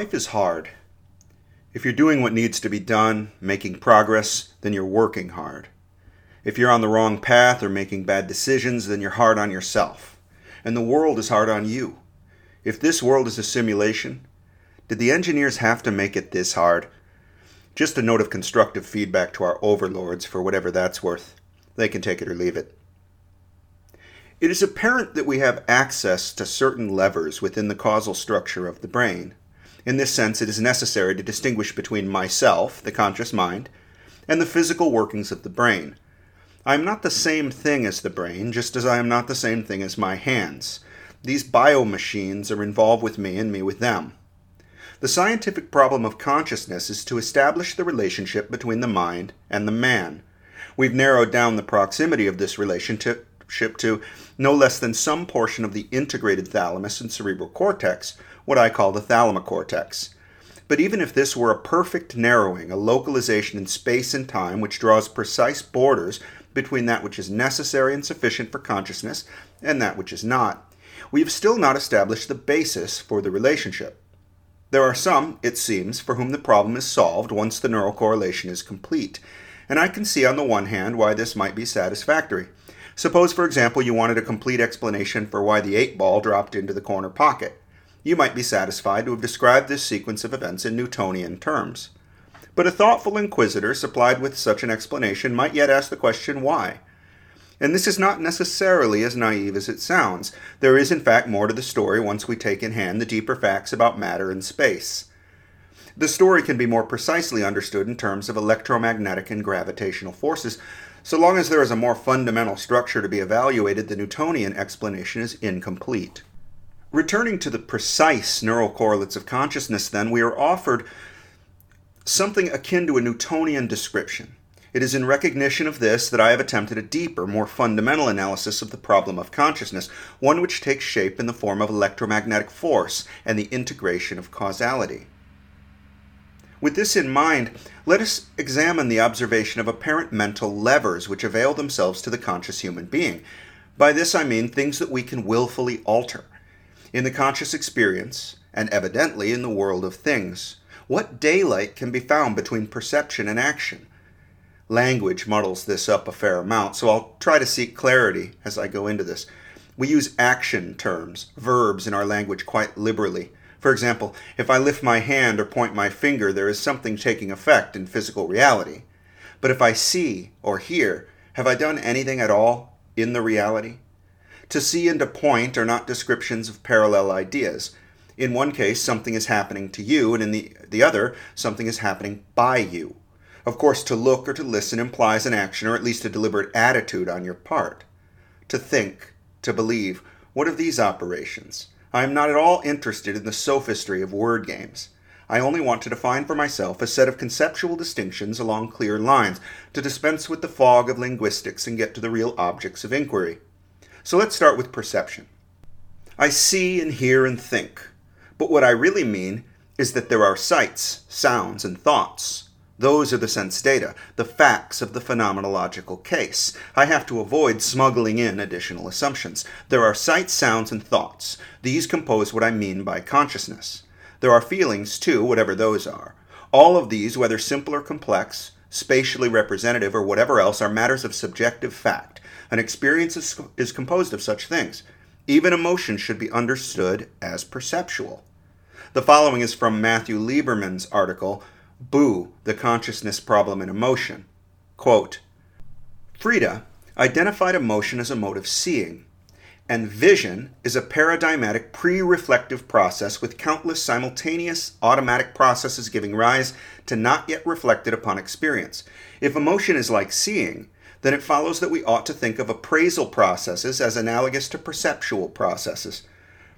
Life is hard. If you're doing what needs to be done, making progress, then you're working hard. If you're on the wrong path or making bad decisions, then you're hard on yourself. And the world is hard on you. If this world is a simulation, did the engineers have to make it this hard? Just a note of constructive feedback to our overlords, for whatever that's worth. They can take it or leave it. It is apparent that we have access to certain levers within the causal structure of the brain. In this sense, it is necessary to distinguish between myself, the conscious mind, and the physical workings of the brain. I am not the same thing as the brain, just as I am not the same thing as my hands. These biomachines are involved with me and me with them. The scientific problem of consciousness is to establish the relationship between the mind and the man. We've narrowed down the proximity of this relationship to no less than some portion of the integrated thalamus and cerebral cortex, what I call the thalamocortex. But even if this were a perfect narrowing, a localization in space and time which draws precise borders between that which is necessary and sufficient for consciousness and that which is not, we have still not established the basis for the relationship. There are some, it seems, for whom the problem is solved once the neural correlation is complete, and I can see on the one hand why this might be satisfactory. Suppose, for example, you wanted a complete explanation for why the 8-ball dropped into the corner pocket. You might be satisfied to have described this sequence of events in Newtonian terms. But a thoughtful inquisitor supplied with such an explanation might yet ask the question why. And this is not necessarily as naive as it sounds. There is, in fact, more to the story once we take in hand the deeper facts about matter and space. The story can be more precisely understood in terms of electromagnetic and gravitational forces. So long as there is a more fundamental structure to be evaluated, the Newtonian explanation is incomplete. Returning to the precise neural correlates of consciousness, then, we are offered something akin to a Newtonian description. It is in recognition of this that I have attempted a deeper, more fundamental analysis of the problem of consciousness, one which takes shape in the form of electromagnetic force and the integration of causality. With this in mind, let us examine the observation of apparent mental levers which avail themselves to the conscious human being. By this I mean things that we can willfully alter in the conscious experience, and evidently in the world of things. What daylight can be found between perception and action? Language muddles this up a fair amount, so I'll try to seek clarity as I go into this. We use action terms, verbs, in our language quite liberally. For example, if I lift my hand or point my finger, there is something taking effect in physical reality. But if I see or hear, have I done anything at all in the reality? To see and to point are not descriptions of parallel ideas. In one case, something is happening to you, and in the other, something is happening by you. Of course, to look or to listen implies an action, or at least a deliberate attitude on your part. To think, to believe, what of these operations? I am not at all interested in the sophistry of word games. I only want to define for myself a set of conceptual distinctions along clear lines, to dispense with the fog of linguistics and get to the real objects of inquiry. So let's start with perception. I see and hear and think, but what I really mean is that there are sights, sounds, and thoughts. Those are the sense data, the facts of the phenomenological case. I have to avoid smuggling in additional assumptions. There are sights, sounds, and thoughts. These compose what I mean by consciousness. There are feelings, too, whatever those are. All of these, whether simple or complex, spatially representative, or whatever else, are matters of subjective fact. An experience is composed of such things. Even emotion should be understood as perceptual. The following is from Matthew Lieberman's article, Boo! The Consciousness Problem in Emotion. Quote, Frida identified emotion as a mode of seeing, and vision is a paradigmatic pre-reflective process with countless simultaneous automatic processes giving rise to not yet reflected upon experience. If emotion is like seeing, then it follows that we ought to think of appraisal processes as analogous to perceptual processes.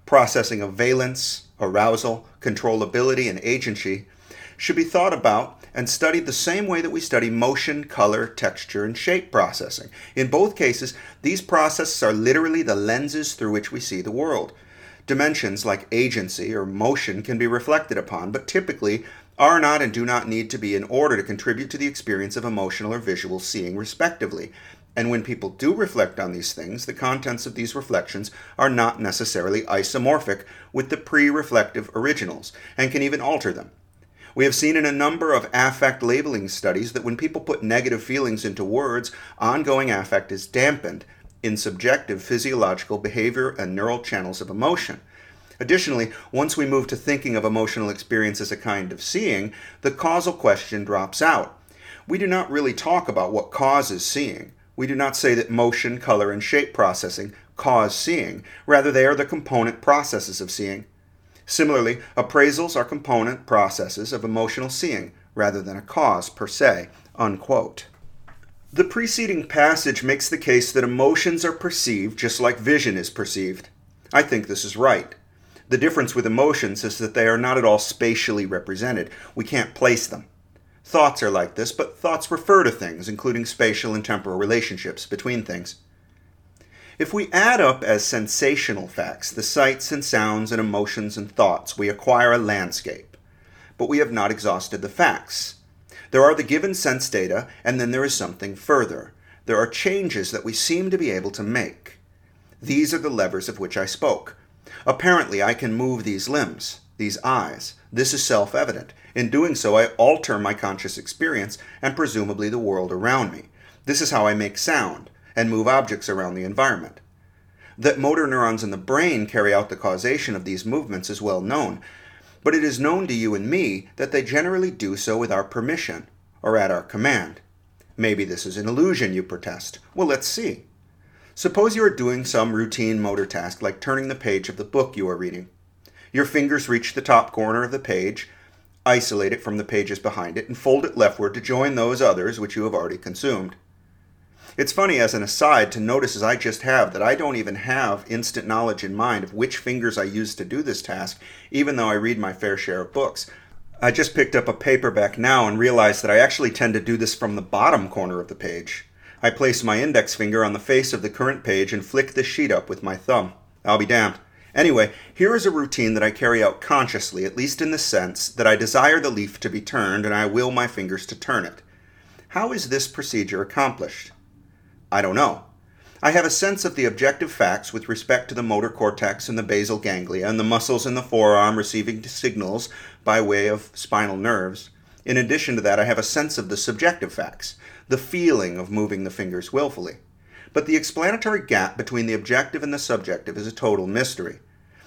Processing of valence, arousal, controllability, and agency should be thought about and studied the same way that we study motion, color, texture, and shape processing. In both cases, these processes are literally the lenses through which we see the world. Dimensions like agency or motion can be reflected upon, but typically are not and do not need to be in order to contribute to the experience of emotional or visual seeing, respectively. And when people do reflect on these things, the contents of these reflections are not necessarily isomorphic with the pre-reflective originals, and can even alter them. We have seen in a number of affect labeling studies that when people put negative feelings into words, ongoing affect is dampened in subjective physiological behavior and neural channels of emotion. Additionally, once we move to thinking of emotional experience as a kind of seeing, the causal question drops out. We do not really talk about what causes seeing. We do not say that motion, color, and shape processing cause seeing. Rather, they are the component processes of seeing. Similarly, appraisals are component processes of emotional seeing, rather than a cause per se." Unquote. The preceding passage makes the case that emotions are perceived just like vision is perceived. I think this is right. The difference with emotions is that they are not at all spatially represented. We can't place them. Thoughts are like this, but thoughts refer to things, including spatial and temporal relationships between things. If we add up as sensational facts the sights and sounds and emotions and thoughts, we acquire a landscape. But we have not exhausted the facts. There are the given sense data, and then there is something further. There are changes that we seem to be able to make. These are the levers of which I spoke. Apparently, I can move these limbs, these eyes. This is self-evident. In doing so, I alter my conscious experience and presumably the world around me. This is how I make sound and move objects around the environment. That motor neurons in the brain carry out the causation of these movements is well known, but it is known to you and me that they generally do so with our permission or at our command. Maybe this is an illusion, you protest. Well, let's see. Suppose you are doing some routine motor task like turning the page of the book you are reading. Your fingers reach the top corner of the page, isolate it from the pages behind it, and fold it leftward to join those others which you have already consumed. It's funny, as an aside, to notice as I just have that I don't even have instant knowledge in mind of which fingers I used to do this task, even though I read my fair share of books. I just picked up a paperback now and realized that I actually tend to do this from the bottom corner of the page. I place my index finger on the face of the current page and flick the sheet up with my thumb. I'll be damned. Anyway, here is a routine that I carry out consciously, at least in the sense that I desire the leaf to be turned and I will my fingers to turn it. How is this procedure accomplished? I don't know. I have a sense of the objective facts with respect to the motor cortex and the basal ganglia and the muscles in the forearm receiving signals by way of spinal nerves. In addition to that, I have a sense of the subjective facts, the feeling of moving the fingers willfully. But the explanatory gap between the objective and the subjective is a total mystery.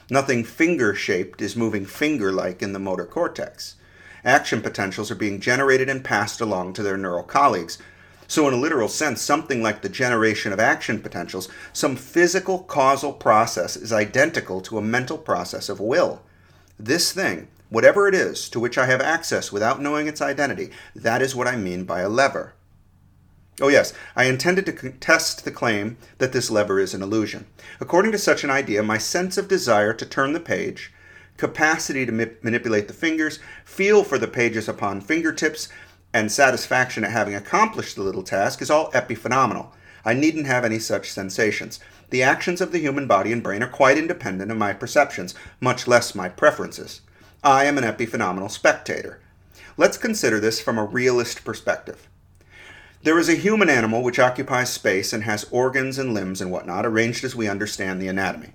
Nothing finger-shaped is moving finger-like in the motor cortex. Action potentials are being generated and passed along to their neural colleagues. So in a literal sense, something like the generation of action potentials, some physical causal process is identical to a mental process of will. This thing, whatever it is, to which I have access without knowing its identity, that is what I mean by a lever. Oh yes, I intended to contest the claim that this lever is an illusion. According to such an idea, my sense of desire to turn the page, capacity to manipulate the fingers, feel for the pages upon fingertips, and satisfaction at having accomplished the little task is all epiphenomenal. I needn't have any such sensations. The actions of the human body and brain are quite independent of my perceptions, much less my preferences. I am an epiphenomenal spectator. Let's consider this from a realist perspective. There is a human animal which occupies space and has organs and limbs and whatnot arranged as we understand the anatomy.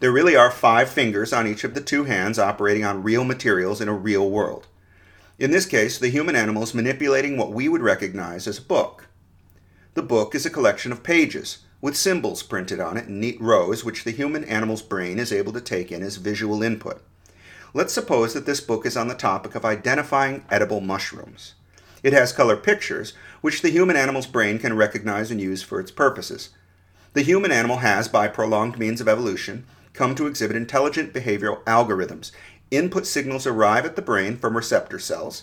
There really are 5 fingers on each of the 2 hands operating on real materials in a real world. In this case, the human animal is manipulating what we would recognize as a book. The book is a collection of pages, with symbols printed on it in neat rows, which the human animal's brain is able to take in as visual input. Let's suppose that this book is on the topic of identifying edible mushrooms. It has color pictures, which the human animal's brain can recognize and use for its purposes. The human animal has, by prolonged means of evolution, come to exhibit intelligent behavioral algorithms. Input signals arrive at the brain from receptor cells,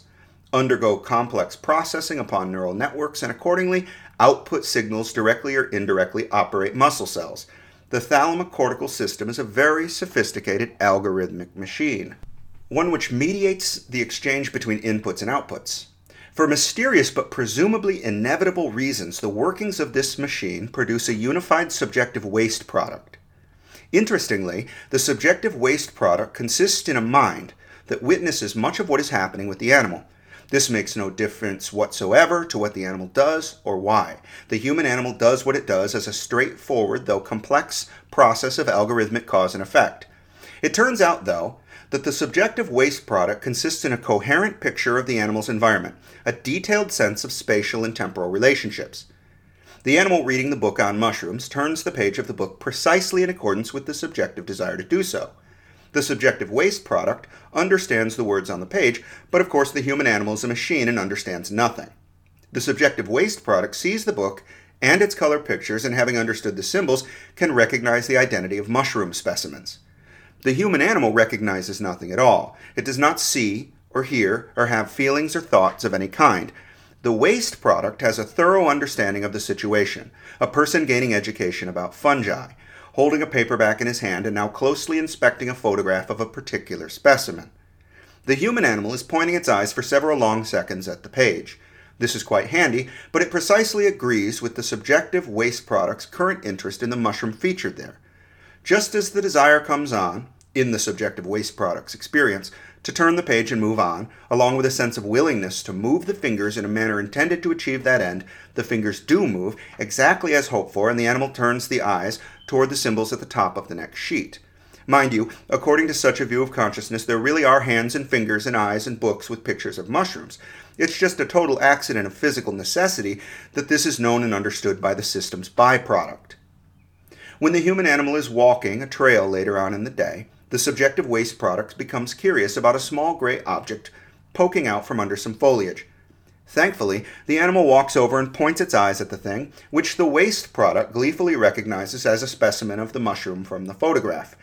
undergo complex processing upon neural networks, and accordingly, output signals directly or indirectly operate muscle cells. The thalamocortical system is a very sophisticated algorithmic machine, one which mediates the exchange between inputs and outputs. For mysterious but presumably inevitable reasons, the workings of this machine produce a unified subjective waste product. Interestingly, the subjective waste product consists in a mind that witnesses much of what is happening with the animal. This makes no difference whatsoever to what the animal does or why. The human animal does what it does as a straightforward, though complex, process of algorithmic cause and effect. It turns out, though, that the subjective waste product consists in a coherent picture of the animal's environment, a detailed sense of spatial and temporal relationships. The animal reading the book on mushrooms turns the page of the book precisely in accordance with the subjective desire to do so. The subjective waste product understands the words on the page, but of course the human animal is a machine and understands nothing. The subjective waste product sees the book and its color pictures, and having understood the symbols, can recognize the identity of mushroom specimens. The human animal recognizes nothing at all. It does not see or hear or have feelings or thoughts of any kind. The waste product has a thorough understanding of the situation, a person gaining education about fungi, holding a paperback in his hand and now closely inspecting a photograph of a particular specimen. The human animal is pointing its eyes for several long seconds at the page. This is quite handy, but it precisely agrees with the subjective waste product's current interest in the mushroom featured there. Just as the desire comes on, in the subjective waste product's experience, to turn the page and move on, along with a sense of willingness to move the fingers in a manner intended to achieve that end, the fingers do move, exactly as hoped for, and the animal turns the eyes toward the symbols at the top of the next sheet. Mind you, according to such a view of consciousness, there really are hands and fingers and eyes and books with pictures of mushrooms. It's just a total accident of physical necessity that this is known and understood by the system's byproduct. When the human animal is walking a trail later on in the day, the subjective waste product becomes curious about a small gray object poking out from under some foliage. Thankfully, the animal walks over and points its eyes at the thing, which the waste product gleefully recognizes as a specimen of the mushroom from the photograph.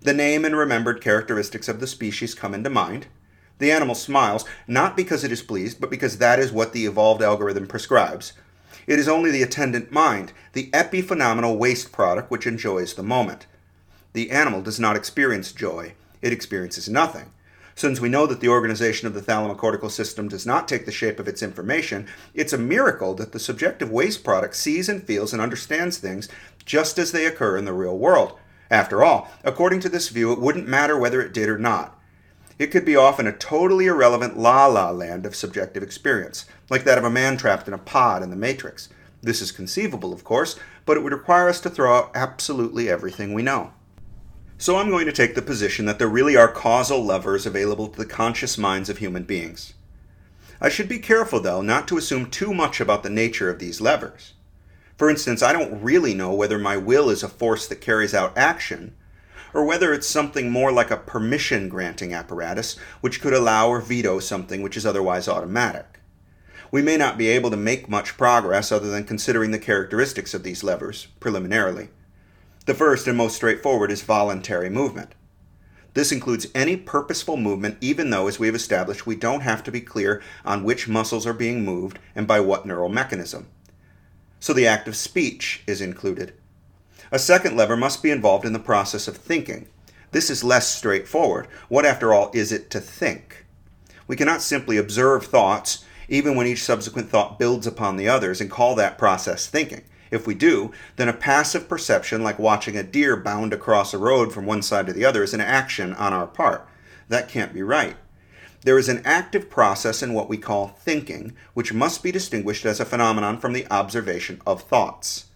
The name and remembered characteristics of the species come into mind. The animal smiles, not because it is pleased, but because that is what the evolved algorithm prescribes. It is only the attendant mind, the epiphenomenal waste product, which enjoys the moment. The animal does not experience joy. It experiences nothing. Since we know that the organization of the thalamocortical system does not take the shape of its information, it's a miracle that the subjective waste product sees and feels and understands things just as they occur in the real world. After all, according to this view, it wouldn't matter whether it did or not. It could be off in a totally irrelevant la-la land of subjective experience, like that of a man trapped in a pod in the Matrix. This is conceivable, of course, but it would require us to throw out absolutely everything we know. So I'm going to take the position that there really are causal levers available to the conscious minds of human beings. I should be careful, though, not to assume too much about the nature of these levers. For instance, I don't really know whether my will is a force that carries out action, or whether it's something more like a permission-granting apparatus which could allow or veto something which is otherwise automatic. We may not be able to make much progress other than considering the characteristics of these levers, preliminarily. The first and most straightforward is voluntary movement. This includes any purposeful movement, even though, as we have established, we don't have to be clear on which muscles are being moved and by what neural mechanism. So the act of speech is included. A second lever must be involved in the process of thinking. This is less straightforward. What, after all, is it to think? We cannot simply observe thoughts, even when each subsequent thought builds upon the others, and call that process thinking. If we do, then a passive perception, like watching a deer bound across a road from one side to the other, is an action on our part. That can't be right. There is an active process in what we call thinking, which must be distinguished as a phenomenon from the observation of thoughts.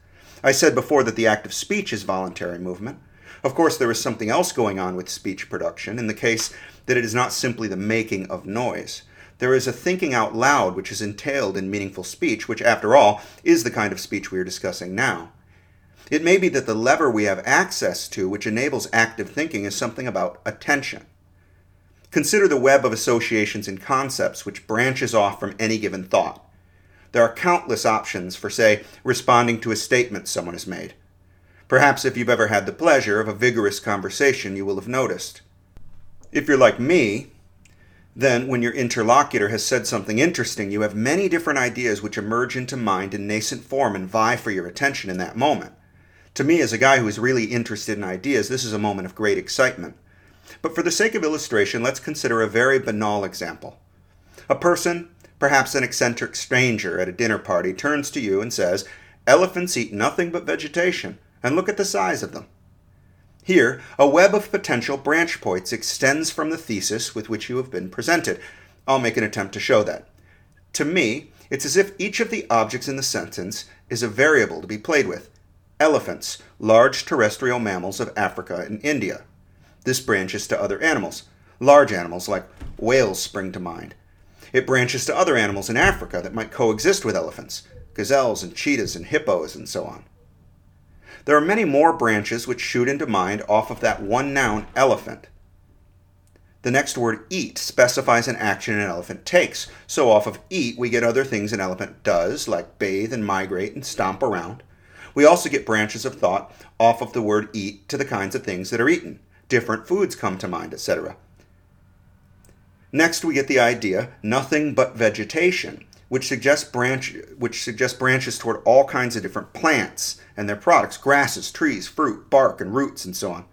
I said before that the act of speech is voluntary movement. Of course, there is something else going on with speech production, in the case that it is not simply the making of noise. There is a thinking out loud which is entailed in meaningful speech, which, after all, is the kind of speech we are discussing now. It may be that the lever we have access to, which enables active thinking, is something about attention. Consider the web of associations and concepts which branches off from any given thought. There are countless options for, say, responding to a statement someone has made. Perhaps if you've ever had the pleasure of a vigorous conversation, you will have noticed. If you're like me, then when your interlocutor has said something interesting, you have many different ideas which emerge into mind in nascent form and vie for your attention in that moment. To me, as a guy who is really interested in ideas, this is a moment of great excitement. But for the sake of illustration, let's consider a very banal example. A person, perhaps an eccentric stranger at a dinner party, turns to you and says, "Elephants eat nothing but vegetation, and look at the size of them." Here, a web of potential branch points extends from the thesis with which you have been presented. I'll make an attempt to show that. To me, it's as if each of the objects in the sentence is a variable to be played with. Elephants, large terrestrial mammals of Africa and India. This branches to other animals. Large animals like whales spring to mind. It branches to other animals in Africa that might coexist with elephants, gazelles and cheetahs and hippos and so on. There are many more branches which shoot into mind off of that one noun, elephant. The next word, eat, specifies an action an elephant takes, so off of eat we get other things an elephant does, like bathe and migrate and stomp around. We also get branches of thought off of the word eat to the kinds of things that are eaten. Different foods come to mind, etc. Next we get the idea, nothing but vegetation, which suggests branches toward all kinds of different plants and their products, grasses, trees, fruit, bark, and roots, and so on.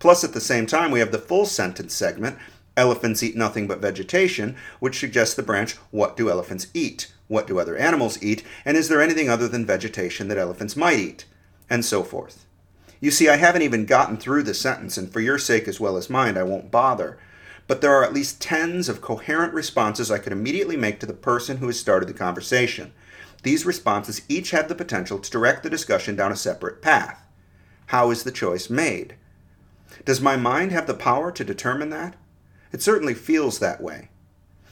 Plus, at the same time, we have the full sentence segment, elephants eat nothing but vegetation, which suggests the branch, what do elephants eat? What do other animals eat? And is there anything other than vegetation that elephants might eat? And so forth. You see, I haven't even gotten through the sentence, and for your sake as well as mine, I won't bother. But there are at least tens of coherent responses I could immediately make to the person who has started the conversation. These responses each have the potential to direct the discussion down a separate path. How is the choice made? Does my mind have the power to determine that? It certainly feels that way.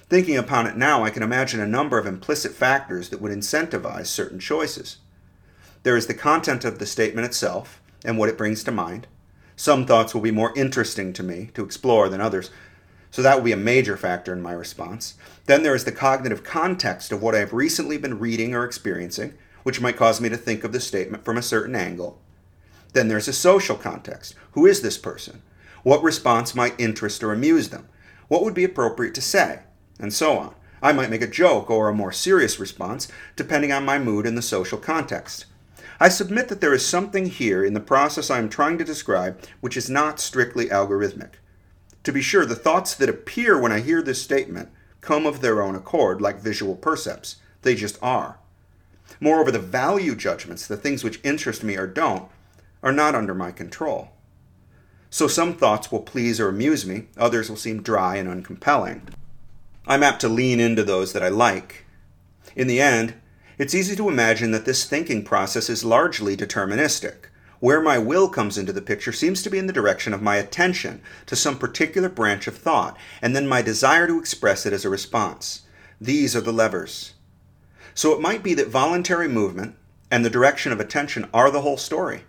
Thinking upon it now, I can imagine a number of implicit factors that would incentivize certain choices. There is the content of the statement itself and what it brings to mind. Some thoughts will be more interesting to me to explore than others, so that will be a major factor in my response. Then there is the cognitive context of what I have recently been reading or experiencing, which might cause me to think of the statement from a certain angle. Then there's a social context. Who is this person? What response might interest or amuse them? What would be appropriate to say? And so on. I might make a joke or a more serious response, depending on my mood and the social context. I submit that there is something here in the process I am trying to describe which is not strictly algorithmic. To be sure, the thoughts that appear when I hear this statement come of their own accord, like visual percepts. They just are. Moreover, the value judgments, the things which interest me or don't, are not under my control. So some thoughts will please or amuse me, others will seem dry and uncompelling. I'm apt to lean into those that I like. In the end, it's easy to imagine that this thinking process is largely deterministic. Where my will comes into the picture seems to be in the direction of my attention to some particular branch of thought, and then my desire to express it as a response. These are the levers. So it might be that voluntary movement and the direction of attention are the whole story.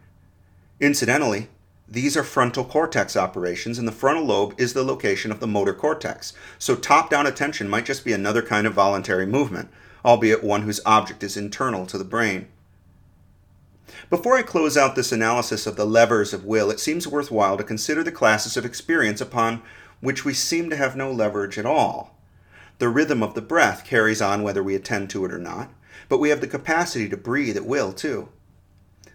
Incidentally, these are frontal cortex operations, and the frontal lobe is the location of the motor cortex. So top-down attention might just be another kind of voluntary movement, albeit one whose object is internal to the brain. Before I close out this analysis of the levers of will, it seems worthwhile to consider the classes of experience upon which we seem to have no leverage at all. The rhythm of the breath carries on whether we attend to it or not, but we have the capacity to breathe at will, too.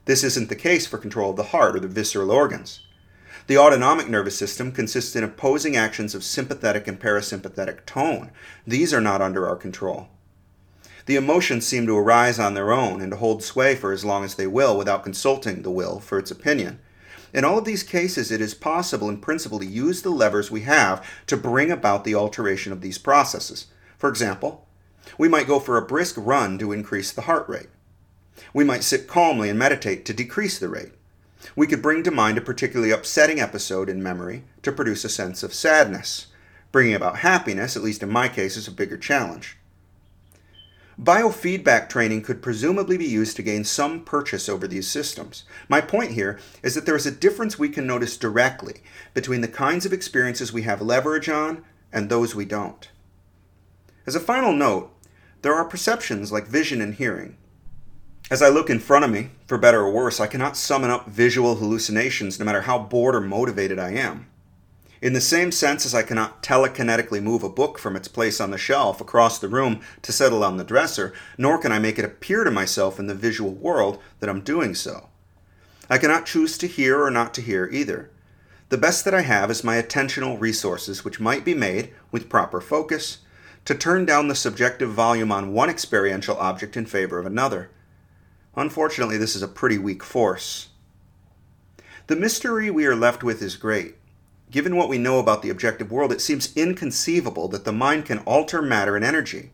This isn't the case for control of the heart or the visceral organs. The autonomic nervous system consists in opposing actions of sympathetic and parasympathetic tone. These are not under our control. The emotions seem to arise on their own and to hold sway for as long as they will without consulting the will for its opinion. In all of these cases, it is possible in principle to use the levers we have to bring about the alteration of these processes. For example, we might go for a brisk run to increase the heart rate. We might sit calmly and meditate to decrease the rate. We could bring to mind a particularly upsetting episode in memory to produce a sense of sadness. Bringing about happiness, at least in my case, is a bigger challenge. Biofeedback training could presumably be used to gain some purchase over these systems. My point here is that there is a difference we can notice directly between the kinds of experiences we have leverage on and those we don't. As a final note, there are perceptions like vision and hearing. As I look in front of me, for better or worse, I cannot summon up visual hallucinations no matter how bored or motivated I am. In the same sense as I cannot telekinetically move a book from its place on the shelf across the room to settle on the dresser, nor can I make it appear to myself in the visual world that I'm doing so. I cannot choose to hear or not to hear either. The best that I have is my attentional resources, which might be made, with proper focus, to turn down the subjective volume on one experiential object in favor of another. Unfortunately, this is a pretty weak force. The mystery we are left with is great. Given what we know about the objective world, it seems inconceivable that the mind can alter matter and energy.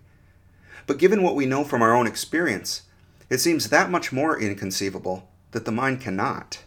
But given what we know from our own experience, it seems that much more inconceivable that the mind cannot.